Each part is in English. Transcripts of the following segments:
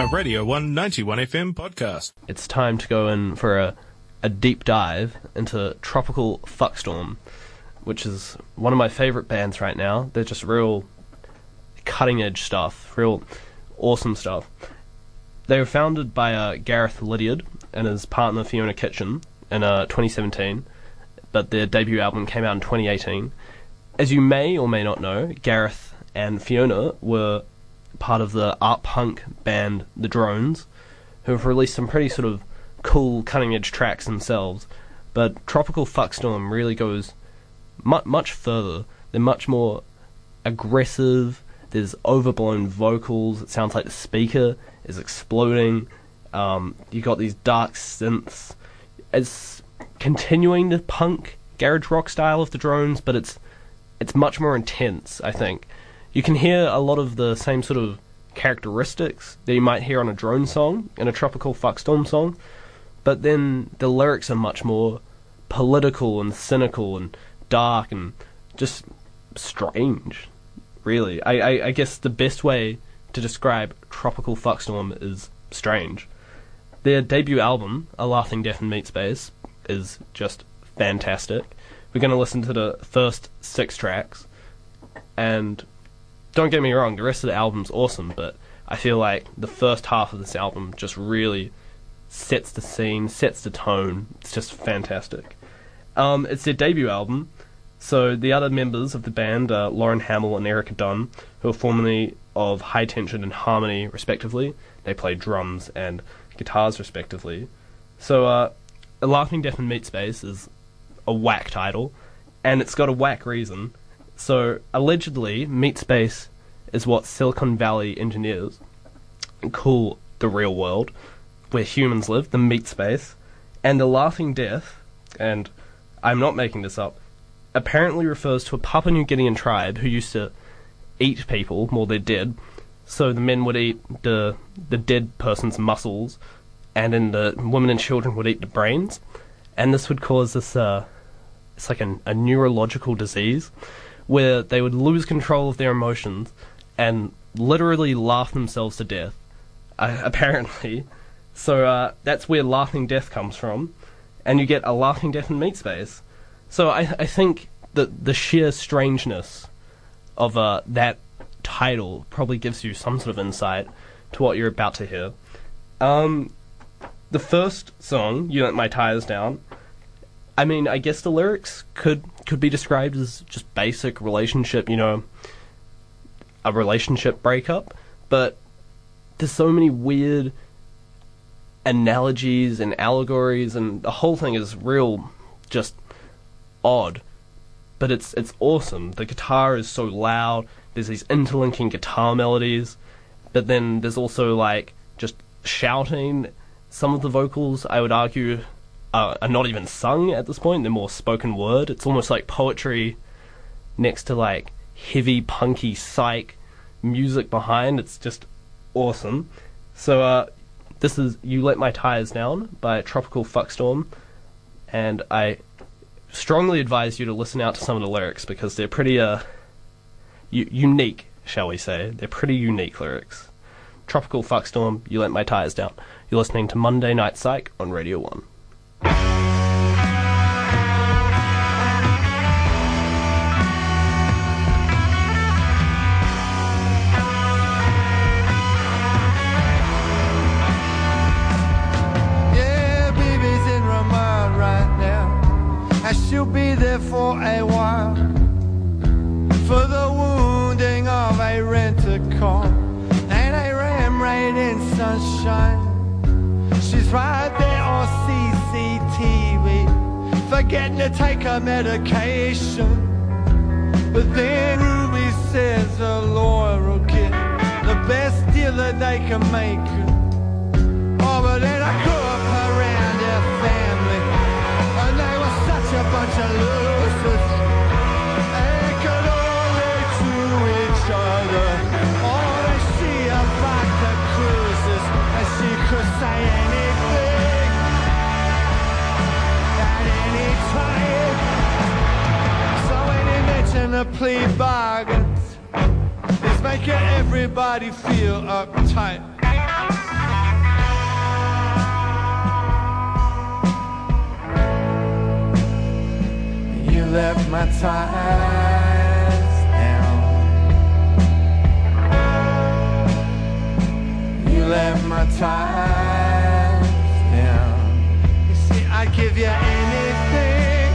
A Radio 191 FM podcast. It's time to go in for a deep dive into Tropical Fuckstorm, which is one of my favourite bands right now. They're just real cutting-edge stuff, real awesome stuff. They were founded by Gareth Liddiard and his partner Fiona Kitschin in 2017, but their debut album came out in 2018. As you may or may not know, Gareth and Fiona were part of the art punk band The Drones, who have released some pretty sort of cool cutting-edge tracks themselves, but Tropical Fuckstorm really goes much further. They're much more aggressive, there's overblown vocals, it sounds like the speaker is exploding, you got these dark synths. It's continuing the punk garage rock style of The Drones, but it's much more intense, I think. You can hear a lot of the same sort of characteristics that you might hear on a Drone song and a Tropical Fuckstorm song, but then the lyrics are much more political and cynical and dark and just strange, really. I guess the best way to describe Tropical Fuckstorm is strange. Their debut album, A Laughing Death in Meat Space, is just fantastic. We're going to listen to the first 6 tracks, and don't get me wrong, the rest of the album's awesome, but I feel like the first half of this album just really sets the scene, sets the tone. It's just fantastic. It's their debut album, so the other members of the band are Lauren Hamill and Erica Dunn, who are formerly of High Tension and Harmony, respectively. They play drums and guitars, respectively. So, A Laughing Death in Meat Space is a whack title, and it's got a whack reason. So, allegedly, Meatspace is what Silicon Valley engineers call the real world, where humans live, the Meatspace. And the Laughing Death, and I'm not making this up, apparently refers to a Papua New Guinean tribe who used to eat people while they're dead. So the men would eat the dead person's muscles, and then the women and children would eat the brains. And this would cause this, it's like a neurological disease, where they would lose control of their emotions and literally laugh themselves to death, apparently. So that's where Laughing Death comes from, and you get A Laughing Death in Meat Space. So I think that the sheer strangeness of that title probably gives you some sort of insight to what you're about to hear. The first song, You Let My Tires Down, I mean, I guess the lyrics could be described as just basic relationship, a relationship breakup, but there's so many weird analogies and allegories, and the whole thing is real, just odd, but it's awesome. The guitar is so loud, there's these interlinking guitar melodies, but then there's also, like, just shouting. Some of the vocals, I would argue, are not even sung at this point, they're more spoken word. It's almost like poetry next to like heavy punky psych music behind. It's just awesome. So this is You Let My Tires Down by Tropical Fuckstorm, and I strongly advise you to listen out to some of the lyrics because they're pretty unique, shall we say. They're pretty unique lyrics. Tropical Fuckstorm, You Let My Tires Down. You're listening to Monday Night Psych on Radio 1. She'll be there for a while, for the wounding of a rent-a-car, and I ram right in sunshine. She's right there on CCTV, forgetting to take her medication. But then Ruby says the lawyer will get the best deal that they can make her. Oh, but then I grew up around her family, and they were such a bunch of losers, they could only do each other. All that she about the cruises, and she could say anything at any time. So when you mention the plea bargains, it's making everybody feel uptight. let my tires down. You let my tires down. You see, I give you anything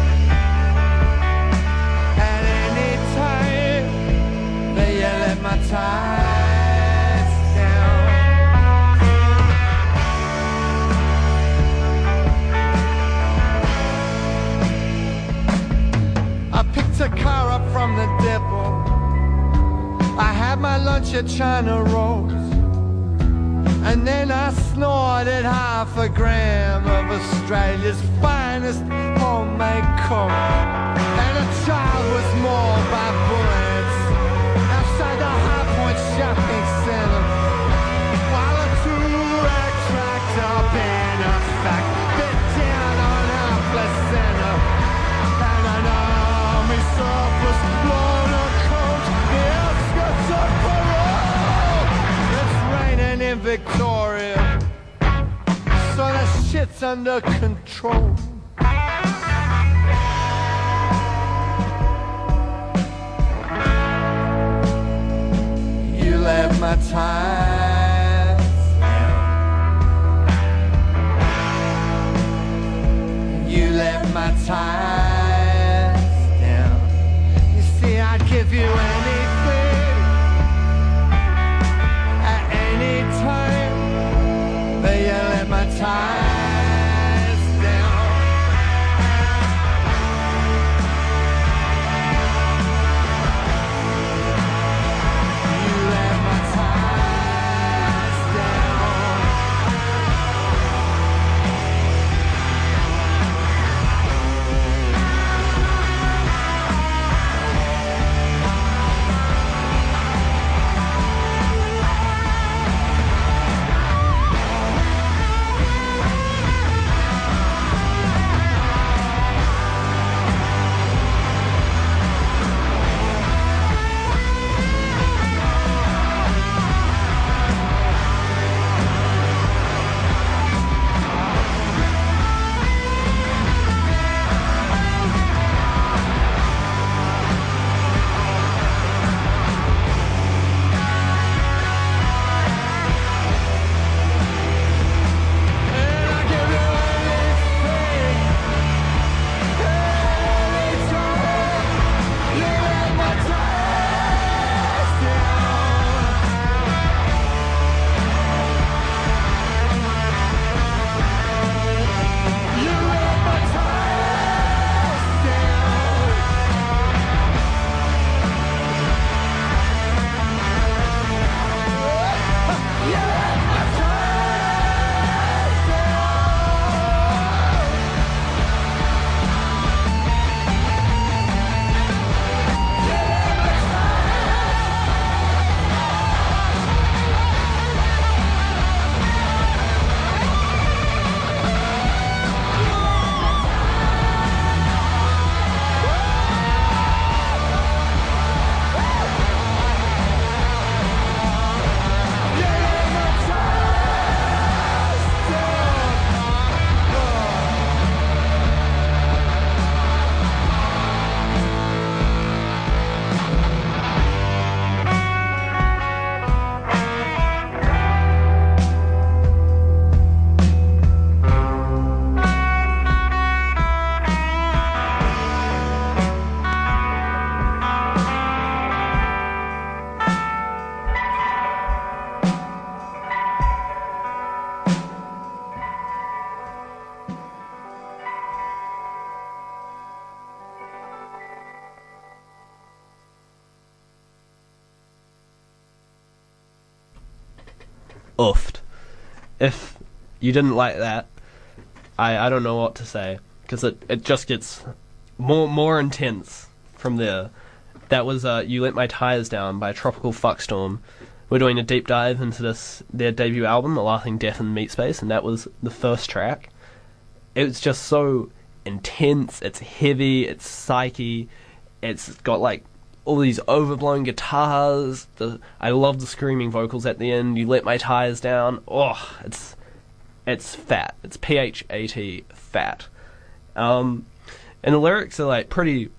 at any time, but you let my tires. A car up from the depot. I had my lunch at China Rose, and then I snorted half a gram of Australia's finest homemade coke. And a child was mauled by bullets outside the High Point shopping center, while a two-rack tractor bin a sack bit down on our placenta. And I know surface blown a coach, the outskirts of parole. It's raining in Victoria, so that shit's under control. You let my tires down. You let my tires. Give you anything at any time, but you let my tires down. You let my tires Uffed. If you didn't like that, I don't know what to say, because it just gets more intense from there. That was You Let My Tires Down by Tropical Fuckstorm. We're doing a deep dive into their debut album, A Laughing Death in Meat Space, and that was the first track. It was just so intense, it's heavy, it's psyche, it's got like all these overblown guitars. I love the screaming vocals at the end. You let my tires down. Oh, it's fat. It's P-H-A-T, fat. And the lyrics are like pretty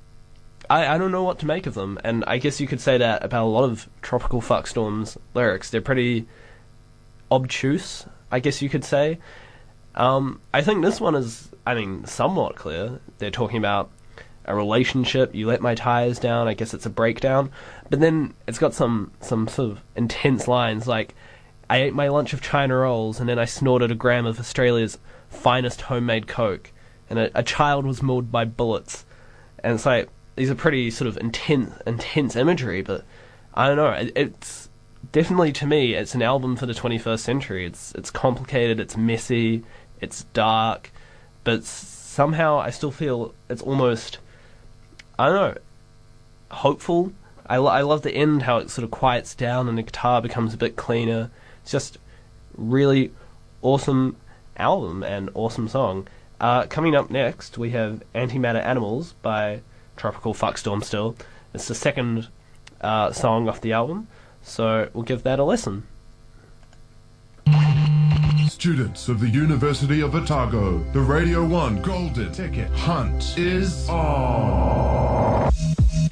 I don't know what to make of them, and I guess you could say that about a lot of Tropical Fuckstorm's lyrics. They're pretty obtuse, I guess you could say. I think this one is, I mean, somewhat clear. They're talking about a relationship, you let my tires down, I guess it's a breakdown. But then it's got some sort of intense lines like, I ate my lunch of China rolls, and then I snorted a gram of Australia's finest homemade coke, and a child was mauled by bullets. And it's like, these are pretty sort of intense imagery, but I don't know. It's definitely, to me, it's an album for the 21st century. It's complicated, it's messy, it's dark, but somehow I still feel it's almost, I don't know, hopeful. I love the end, how it sort of quiets down and the guitar becomes a bit cleaner. It's just really awesome album and awesome song. Coming up next, we have Antimatter Animals by Tropical Fuckstorm still. It's the second song off the album, so we'll give that a listen. Students of the University of Otago, the Radio 1 Golden Ticket Hunt is on.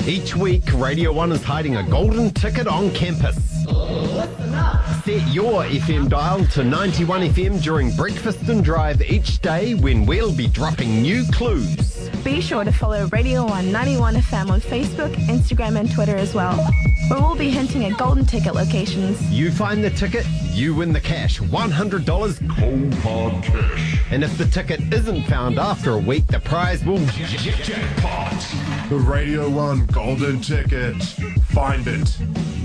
Each week, Radio 1 is hiding a golden ticket on campus. Listen up. Set your FM dial to 91 FM during breakfast and drive each day, when we'll be dropping new clues. Be sure to follow Radio 1 91 FM on Facebook, Instagram and Twitter as well, where we'll be hinting at golden ticket locations. You find the ticket, you win the cash. $100 cold hard cash. And if the ticket isn't found after a week, the prize will jackpot. The Radio 1 Golden Ticket. Find it.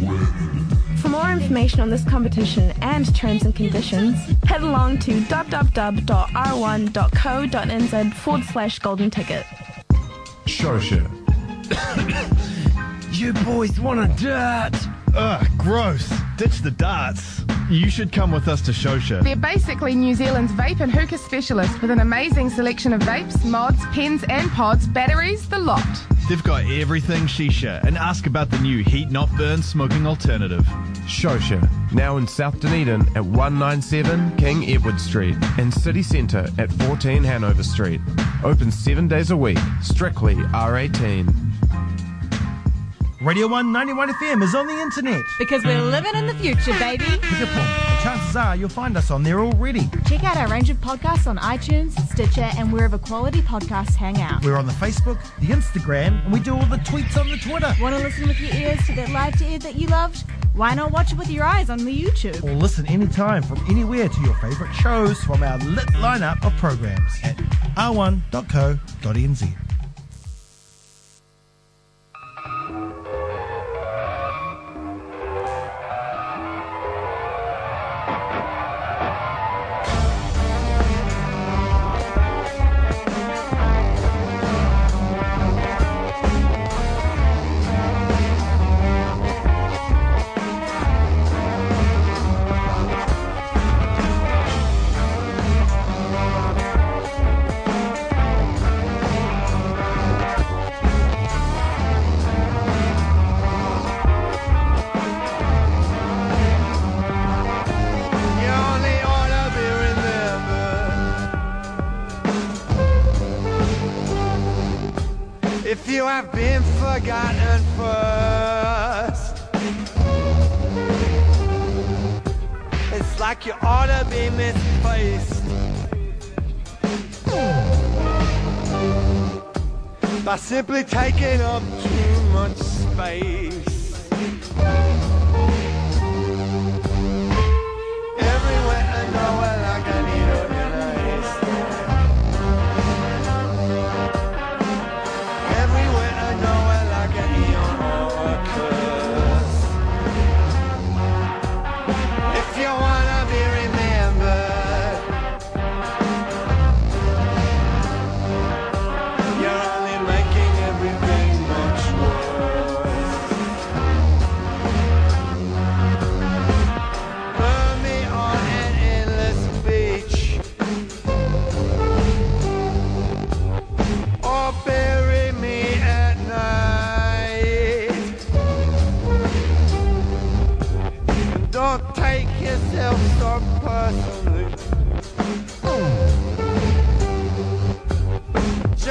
Win. For more information on this competition and terms and conditions, head along to www.r1.co.nz/golden ticket. Shosha. You boys want a dart? Ugh, gross. Ditch the darts. You should come with us to Shosha. They're basically New Zealand's vape and hookah specialist, with an amazing selection of vapes, mods, pens and pods, batteries, the lot. They've got everything shisha, and ask about the new heat not burn smoking alternative. Shosha, now in South Dunedin at 197 King Edward Street and City Centre at 14 Hanover Street. Open 7 days a week, strictly R18. Radio 1 91 FM is on the internet. Because we're living in the future, baby. The chances are you'll find us on there already. Check out our range of podcasts on iTunes, Stitcher, and wherever quality podcasts hang out. We're on the Facebook, the Instagram, and we do all the tweets on the Twitter. Want to listen with your ears to that live to air that you loved? Why not watch it with your eyes on the YouTube? Or listen anytime from anywhere to your favourite shows from our lit lineup of programs at r1.co.nz. I've been forgotten first. It's like you ought to be misplaced by simply taking up too much space. Everywhere and nowhere, like a needle in a haystack.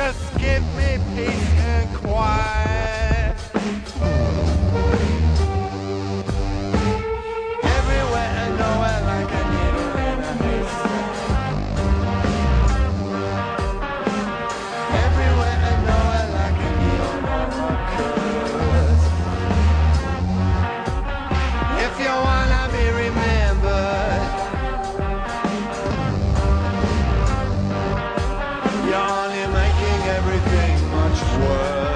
Just give me peace and quiet. Everywhere and nowhere, like a needle in a haystack. Everywhere and nowhere, like a needle in a haystack. If you wanna be remembered, you're only making everything much worse.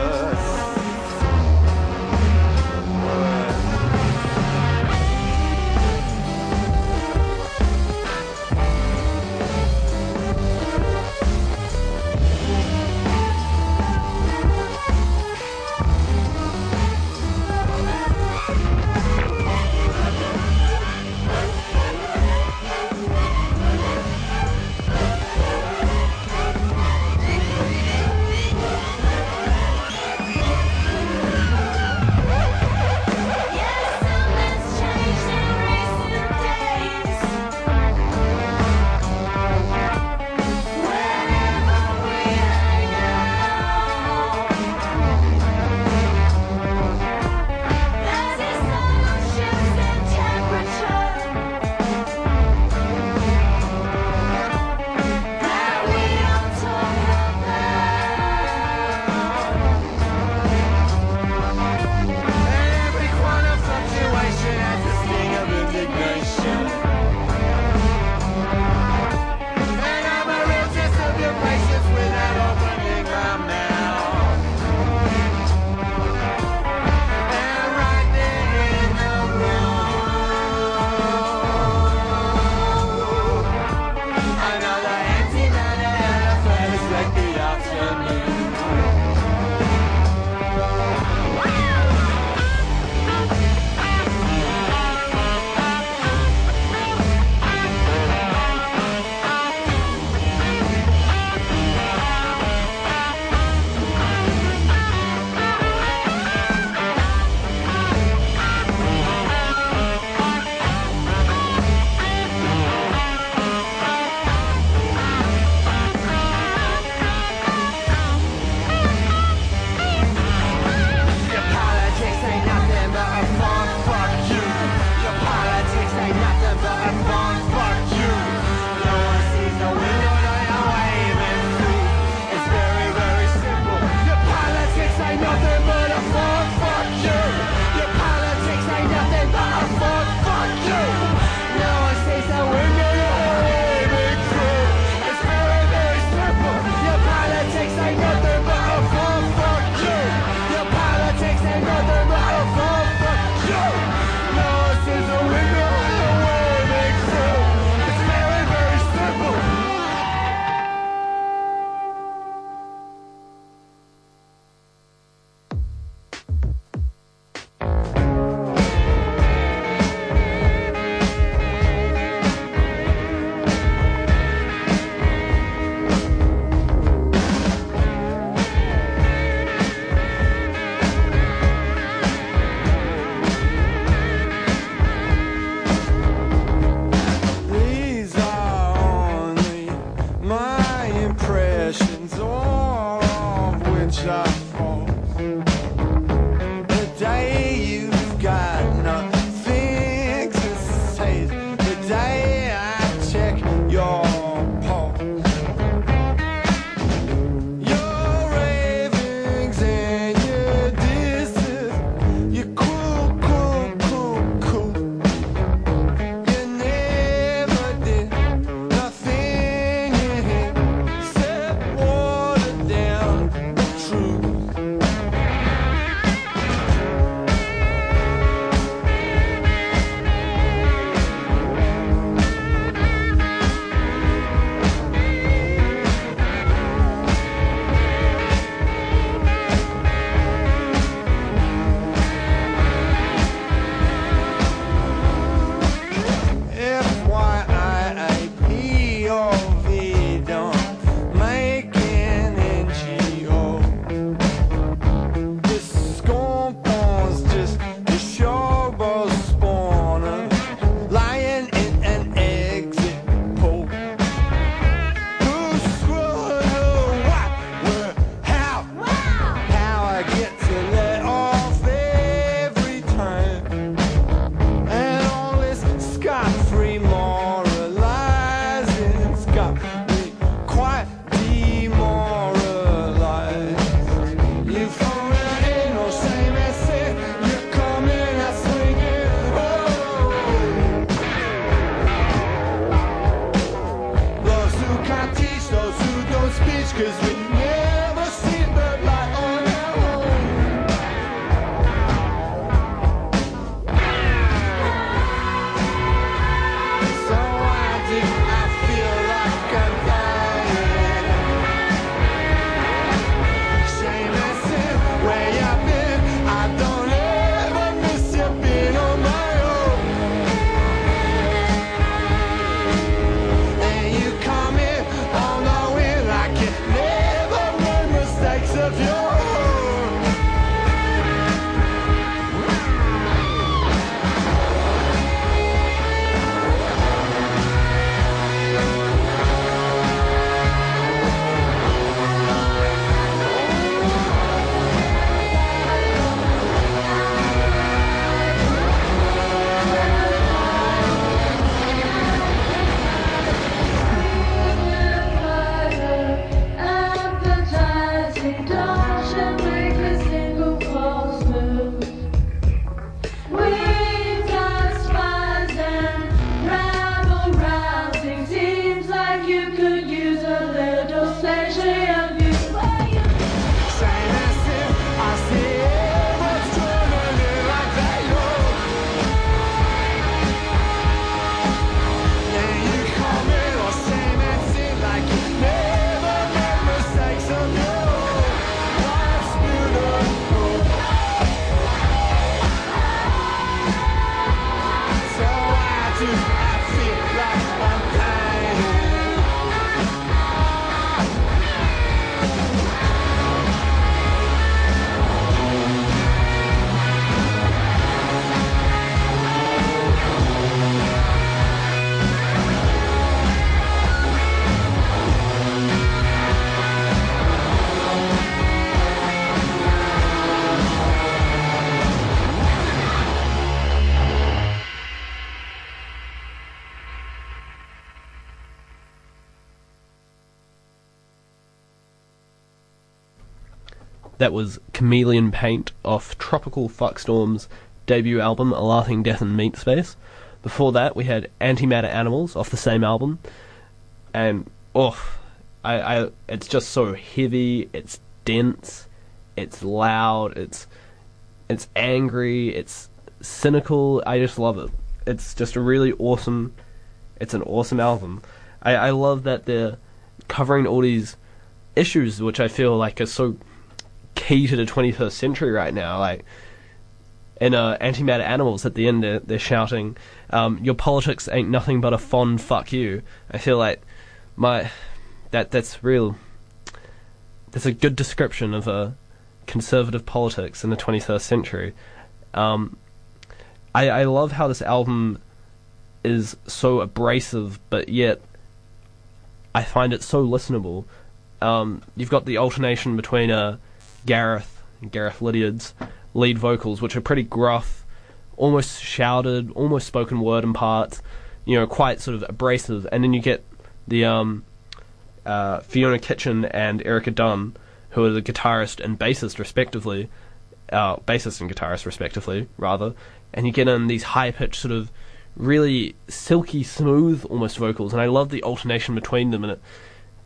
That was Chameleon Paint off Tropical Fuckstorm's debut album, A Laughing Death in Meat Space. Before that, we had Antimatter Animals off the same album. And, it's just so heavy, it's dense, it's loud, it's angry, it's cynical. I just love it. It's just a really awesome, it's an awesome album. I love that they're covering all these issues, which I feel like are so key to the 21st century right now. Like in Antimatter Animals, at the end they're shouting, your politics ain't nothing but a fond fuck you. I feel like that's real. That's a good description of conservative politics in the 21st century. I love how this album is so abrasive, but yet I find it so listenable. You've got the alternation between Gareth Liddiard's lead vocals, which are pretty gruff, almost shouted, almost spoken word in parts, you know, quite sort of abrasive. And then you get the Fiona Kitschin and Erica Dunn, who are the bassist and guitarist respectively, rather. And you get in these high-pitched, sort of really silky, smooth, almost vocals. And I love the alternation between them, and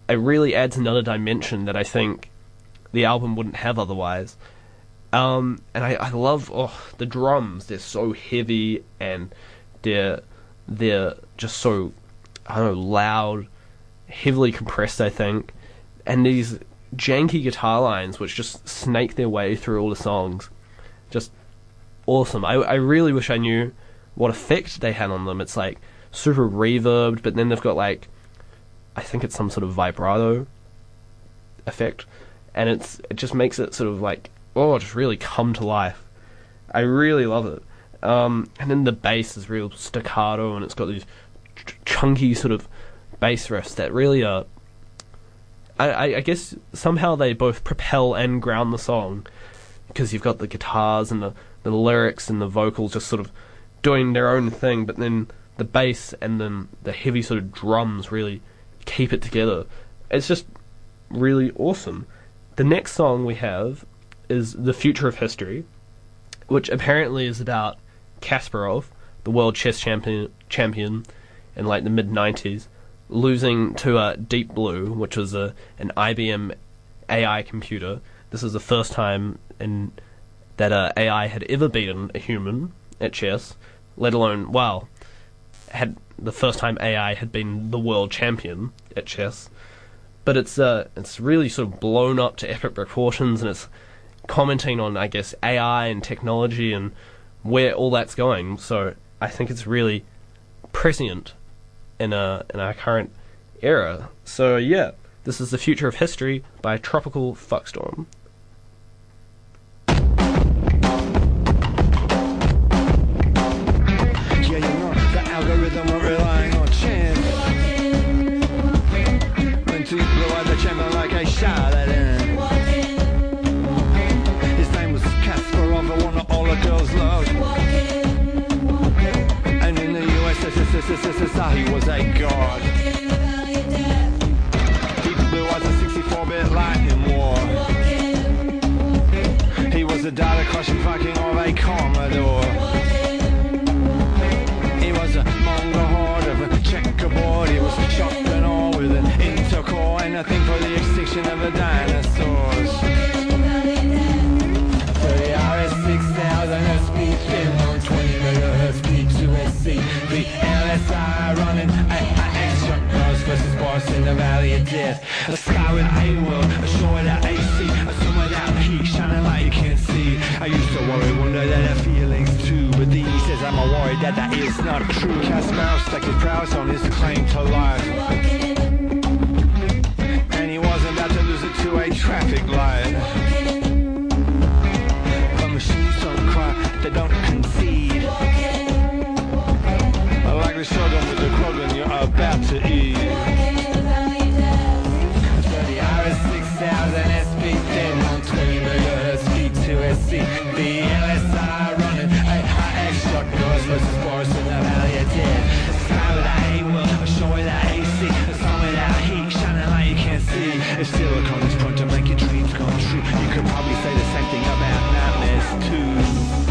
it really adds another dimension that I think the album wouldn't have otherwise. And I love the drums. They're so heavy, and they're just so, I don't know, loud, heavily compressed, I think. And these janky guitar lines which just snake their way through all the songs. Just awesome. I really wish I knew what effect they had on them. It's like super reverbed, but then they've got like, I think it's some sort of vibrato effect. And it just makes it sort of like, just really come to life. I really love it. And then the bass is real staccato, and it's got these chunky sort of bass riffs that really are, I guess somehow they both propel and ground the song, because you've got the guitars and the lyrics and the vocals just sort of doing their own thing, but then the bass and then the heavy sort of drums really keep it together. It's just really awesome. The next song we have is The Future of History, which apparently is about Kasparov, the world chess champion in like the mid-90s. losing to Deep Blue, which was an IBM AI computer. This is the first time that AI had ever beaten a human at chess, let alone, had the first time AI had been the world champion at chess. But it's really sort of blown up to epic proportions, and it's commenting on, I guess, AI and technology and where all that's going. So I think it's really prescient in our current era. So yeah, this is The Future of History by Tropical Fuckstorm. Yeah, you know, the algorithm we're relying on chance. Until you blow out the chamber like a charlatan. His name was Kasparov, the one that all the girls loved. And in the USSR he was a god. He blew out the 64-bit lightning war. He was a data crushing fucking of a Commodore. A mongrel horde of a checkerboard. He was shocked and all with an intercore and nothing for the extinction of the dinosaurs. So the RS-6000 F-speed spin on 20 megahertz B2SC. The LSI running AIX truck nose versus boss in the valley of death. A sky with A-world, a shore without AC, a sun without heat, shining light you can't see. I used to worry, wonder that our feelings too. But these says I'm a worried that is not true. Kasparov stuck his prowess on his claim to life, and he wasn't about to lose it to a traffic light. But machines don't cry, they don't concede. Like the shotgun with the quad when you're about to eat. So the RS-6000 SP dead on 20 megahertz V2SC. The LSI running short doors versus bars in the valley of death. A sky without A-world, a shore without AC, a sun without heat, shining light you can't see. If silicon is prone to make your dreams come true, you could probably say the same thing about nightmares too.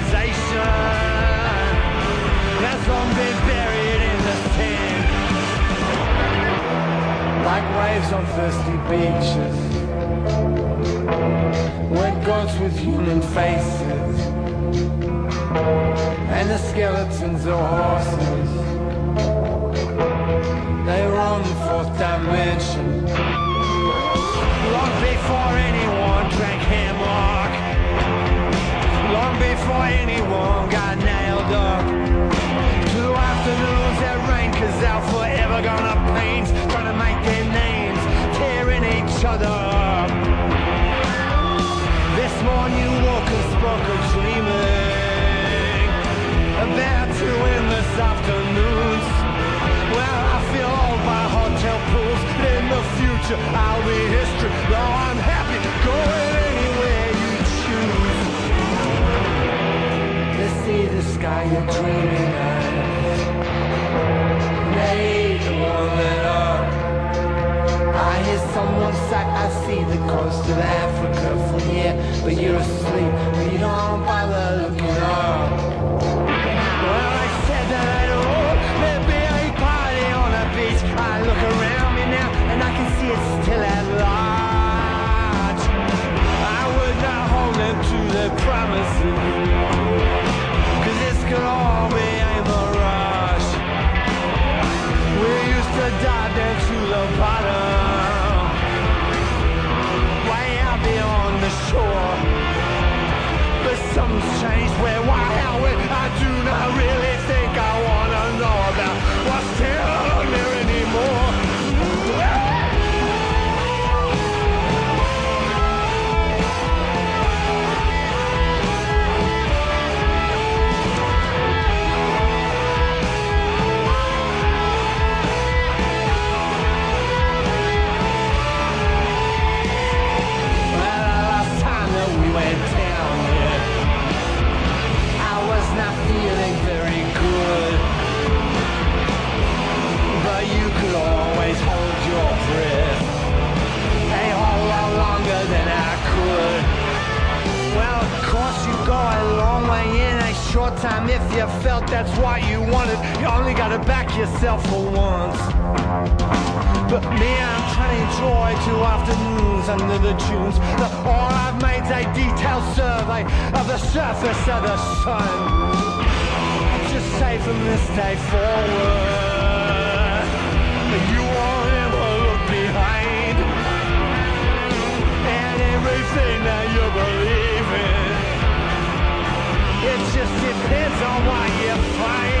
civilization. There's zombies buried in the sand, like waves on thirsty beaches. We're gods with human faces, and the skeletons of horses. They roam the fourth dimension. Long before anyone drank hammock, long before anyone got nailed up. Two afternoons that rain, 'cause they're forever gonna paint, trying to make their names, tearing each other up. This morning you walk and spoke of dreaming about two endless afternoons. Well, I feel all my hotel pools. In the future, I'll be history. Though I'm happy going anywhere you choose. They see the sky you're dreaming of. They the one that up. I hear someone say, I see the coast of Africa from here, but you're asleep, but you don't bother looking up. Well, I said that I'd all be. I look around me now and I can see it's still at large. I would not hold them to their promises, 'cause this could all be a mirage. We used to dive down to the bottom, way out beyond the shore. But something's changed, where, why, how, when, I do not really think I wanna know about what's still there anymore. Short time if you felt that's what you wanted. You only gotta back yourself for once. But me, I'm trying to enjoy two afternoons under the dunes. All I've made's a detailed survey of the surface of the sun. Just say from this day forward, you won't ever look behind. And everything that you believe in, it just depends on what you find.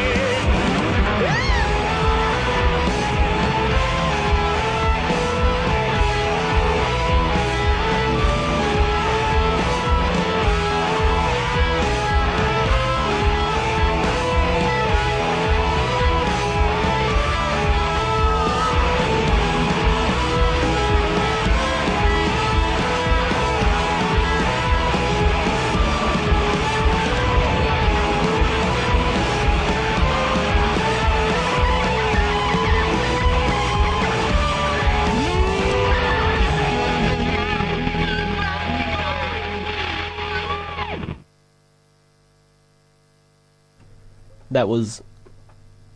That was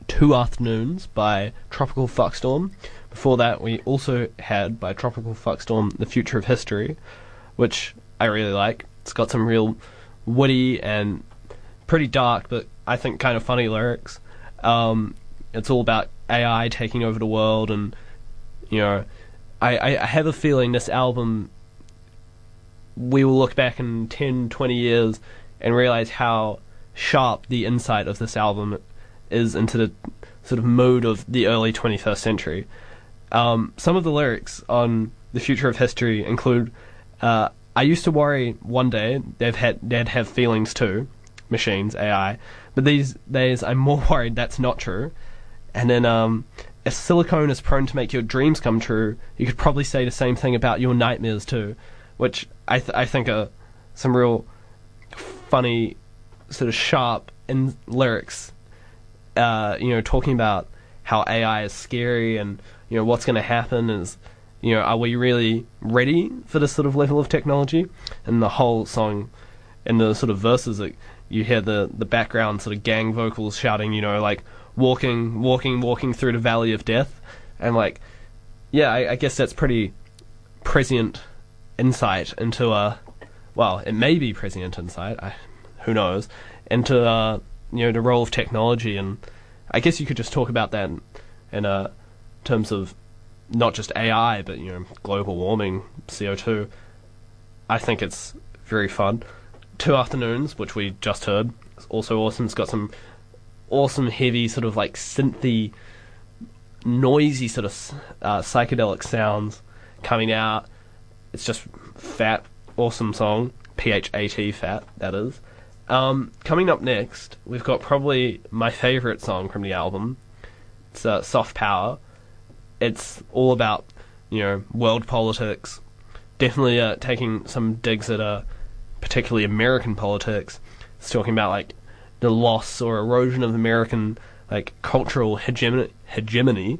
Two Afternoons by Tropical Fuckstorm. Before that, we also had by Tropical Fuckstorm The Future of History, which I really like. It's got some real woody and pretty dark, but I think kind of funny lyrics. It's all about AI taking over the world, and you know, I have a feeling this album, we will look back in 10, 20 years and realize how sharp the insight of this album is into the sort of mood of the early 21st century. Some of the lyrics on The Future of History include, I used to worry one day they'd have feelings too, machines, AI, but these days I'm more worried that's not true. And then if silicone is prone to make your dreams come true, you could probably say the same thing about your nightmares too, which I think are some real funny sort of sharp in lyrics, you know, talking about how AI is scary and, you know, what's going to happen is, you know, are we really ready for this sort of level of technology? And the whole song and the sort of verses, it you hear the background sort of gang vocals shouting, you know, like, walking through the valley of death. And, like, yeah, I guess that's pretty prescient insight into, well, it may be prescient insight, who knows, into, you know, the role of technology. And I guess you could just talk about that in terms of not just AI, but, you know, global warming, CO2. I think it's very fun. Two Afternoons, which we just heard, is also awesome. It's got some awesome, heavy, sort of, like, synthy, noisy sort of psychedelic sounds coming out. It's just fat, awesome song. P-H-A-T, fat, that is. Coming up next, we've got probably my favourite song from the album. It's Soft Power. It's all about, you know, world politics. Definitely taking some digs at particularly American politics. It's talking about, like, the loss or erosion of American, like, cultural hegemony,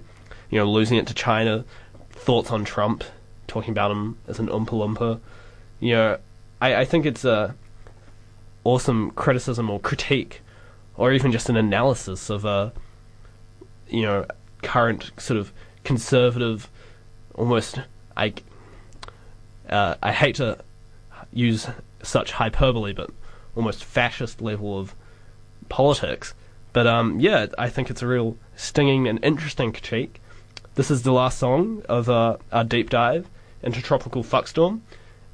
you know, losing it to China. Thoughts on Trump, talking about him as an Oompa Loompa. You know, I think it's a awesome criticism or critique, or even just an analysis of you know, current sort of conservative, almost, I hate to use such hyperbole, but almost fascist level of politics. But yeah, I think it's a real stinging and interesting critique. This is the last song of our deep dive into Tropical Fuckstorm.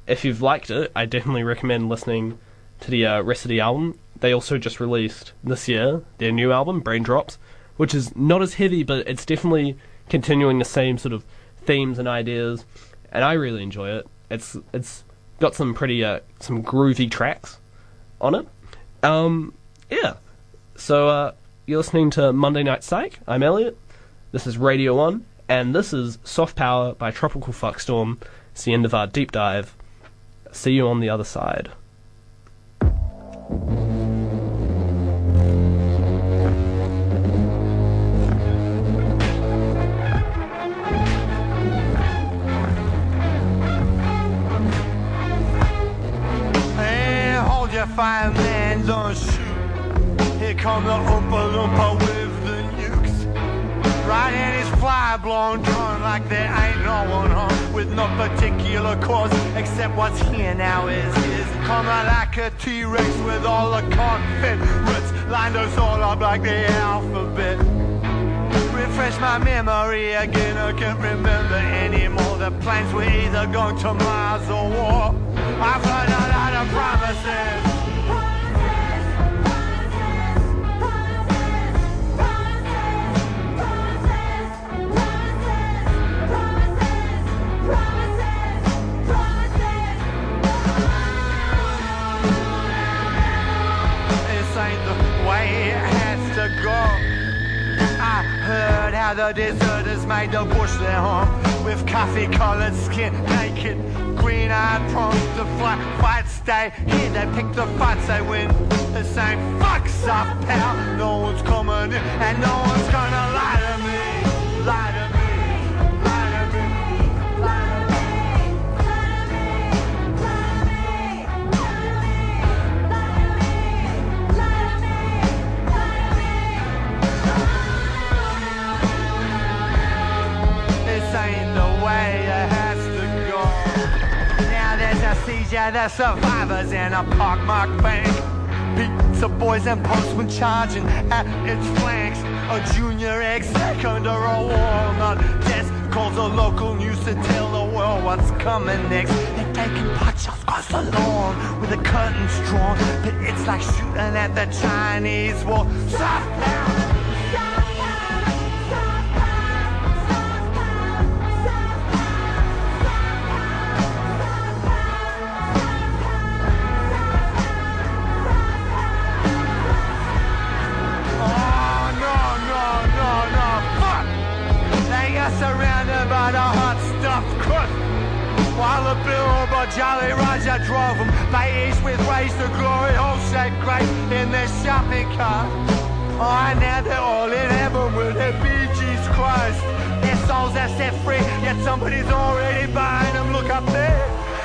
If you've liked it, I definitely recommend listening to the rest of the album. They also just released this year their new album, Braindrops, which is not as heavy, but it's definitely continuing the same sort of themes and ideas, and I really enjoy it. It's got some pretty some groovy tracks on it. Yeah. So you're listening to Monday Night Psych. I'm Elliot. This is Radio 1, and this is Soft Power by Tropical Fuckstorm. It's the end of our deep dive. See you on the other side. Hey, hold your fire, man, don't shoot. Here come the Oompa Loompa with the nukes. Right in his fly-blown gun like there ain't no one home. With no particular cause, except what's here now is his. Coming like a T-Rex with all the confederates lined us all up like the alphabet. Refresh my memory again, I can't remember anymore. The planes were either going to Mars or war. I've heard a lot of promises. Way it has to go. I heard how the deserters made the bush their home. With coffee-coloured skin, naked, green-eyed prompts to fly. Fights stay here, they pick the fights they win. They're saying, fuck soft power, no one's coming in. And no one's gonna lie to me, lie to me. Yeah, there's survivors in a pockmarked bank. Pizza boys and postmen charging at its flanks. A junior exec under a walnut desk calls a local news to tell the world what's coming next. They're taking potshots across the lawn with the curtains drawn, but it's like shooting at the Chinese wall. Soft power. Surrounded by the hot stuffed crust. While the Bilbo Jolly Roger drove them, they each with rays to glory, all shaped great in their shopping cart. Oh, now they're all in heaven with their BG's Christ. Their souls are set free, yet somebody's already buying them. Look up there,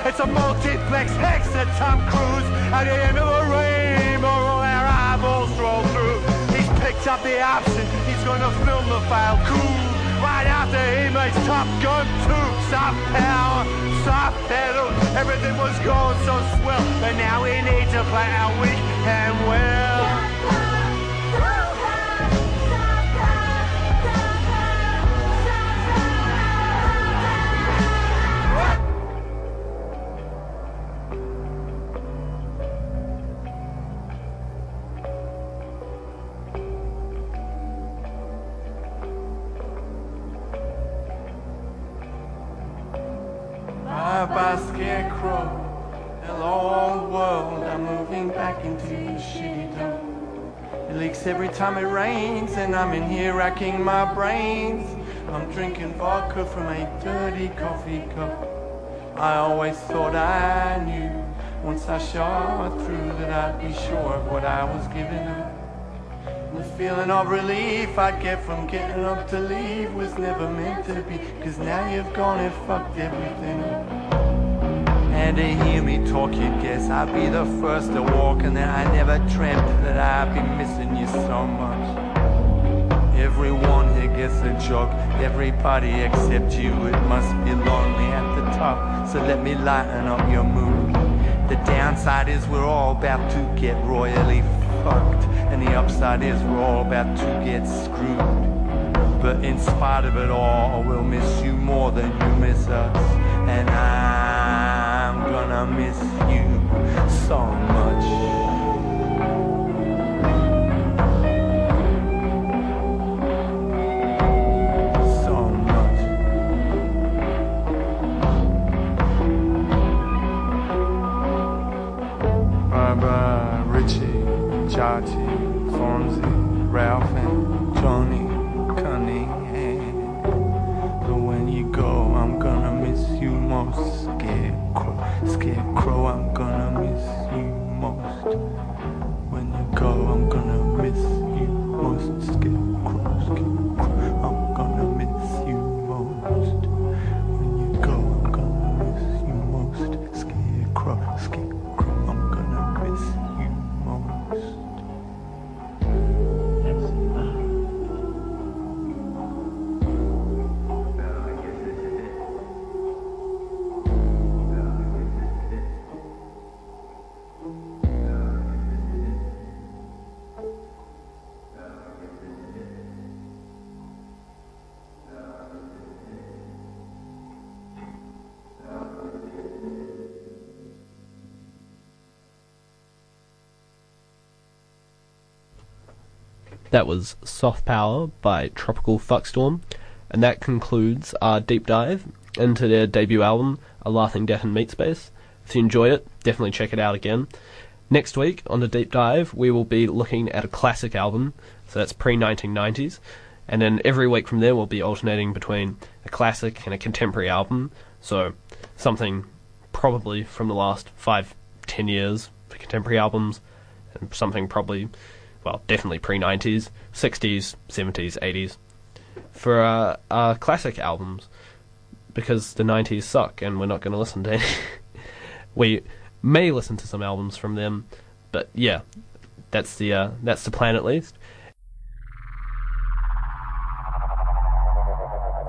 it's a multiplex hex at Tom Cruise. At the end of a rainbow, balls roll through. He's picked up the option, he's gonna film the file. Cool, right after he makes Top Gun 2. Soft power, soft pedal, everything was going so swell. But now we need to play our weak and well. Every time it rains and I'm in here racking my brains. I'm drinking vodka from a dirty coffee cup. I always thought I knew once I shot through that I'd be sure of what I was giving up. And the feeling of relief I'd get from getting up to leave was never meant to be, cause now you've gone and fucked everything up. And to hear me talk, you'd guess I'd be the first to walk, and that I never dreamt that I'd be missing you so much. Everyone here gets a joke, everybody except you. It must be lonely at the top, so let me lighten up your mood. The downside is we're all about to get royally fucked, and the upside is we're all about to get screwed. But in spite of it all, we'll miss you more than you miss us, and I'm gonna miss you so much. That was Soft Power by Tropical Fuckstorm, and that concludes our deep dive into their debut album, A Laughing Death in Meat Space. If you enjoyed it, definitely check it out again. Next week on the deep dive, we will be looking at a classic album, so that's pre-1990s, and then every week from there we'll be alternating between a classic and a contemporary album, so something probably from the last 5-10 years for contemporary albums, and something probably... well, definitely pre-90s, 60s, 70s, 80s, for our classic albums, because the 90s suck and we're not going to listen to any. We may listen to some albums from them, but yeah, that's the plan at least.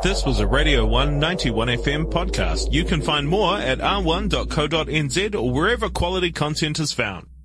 This was a Radio 1 91 FM podcast. You can find more at r1.co.nz or wherever quality content is found.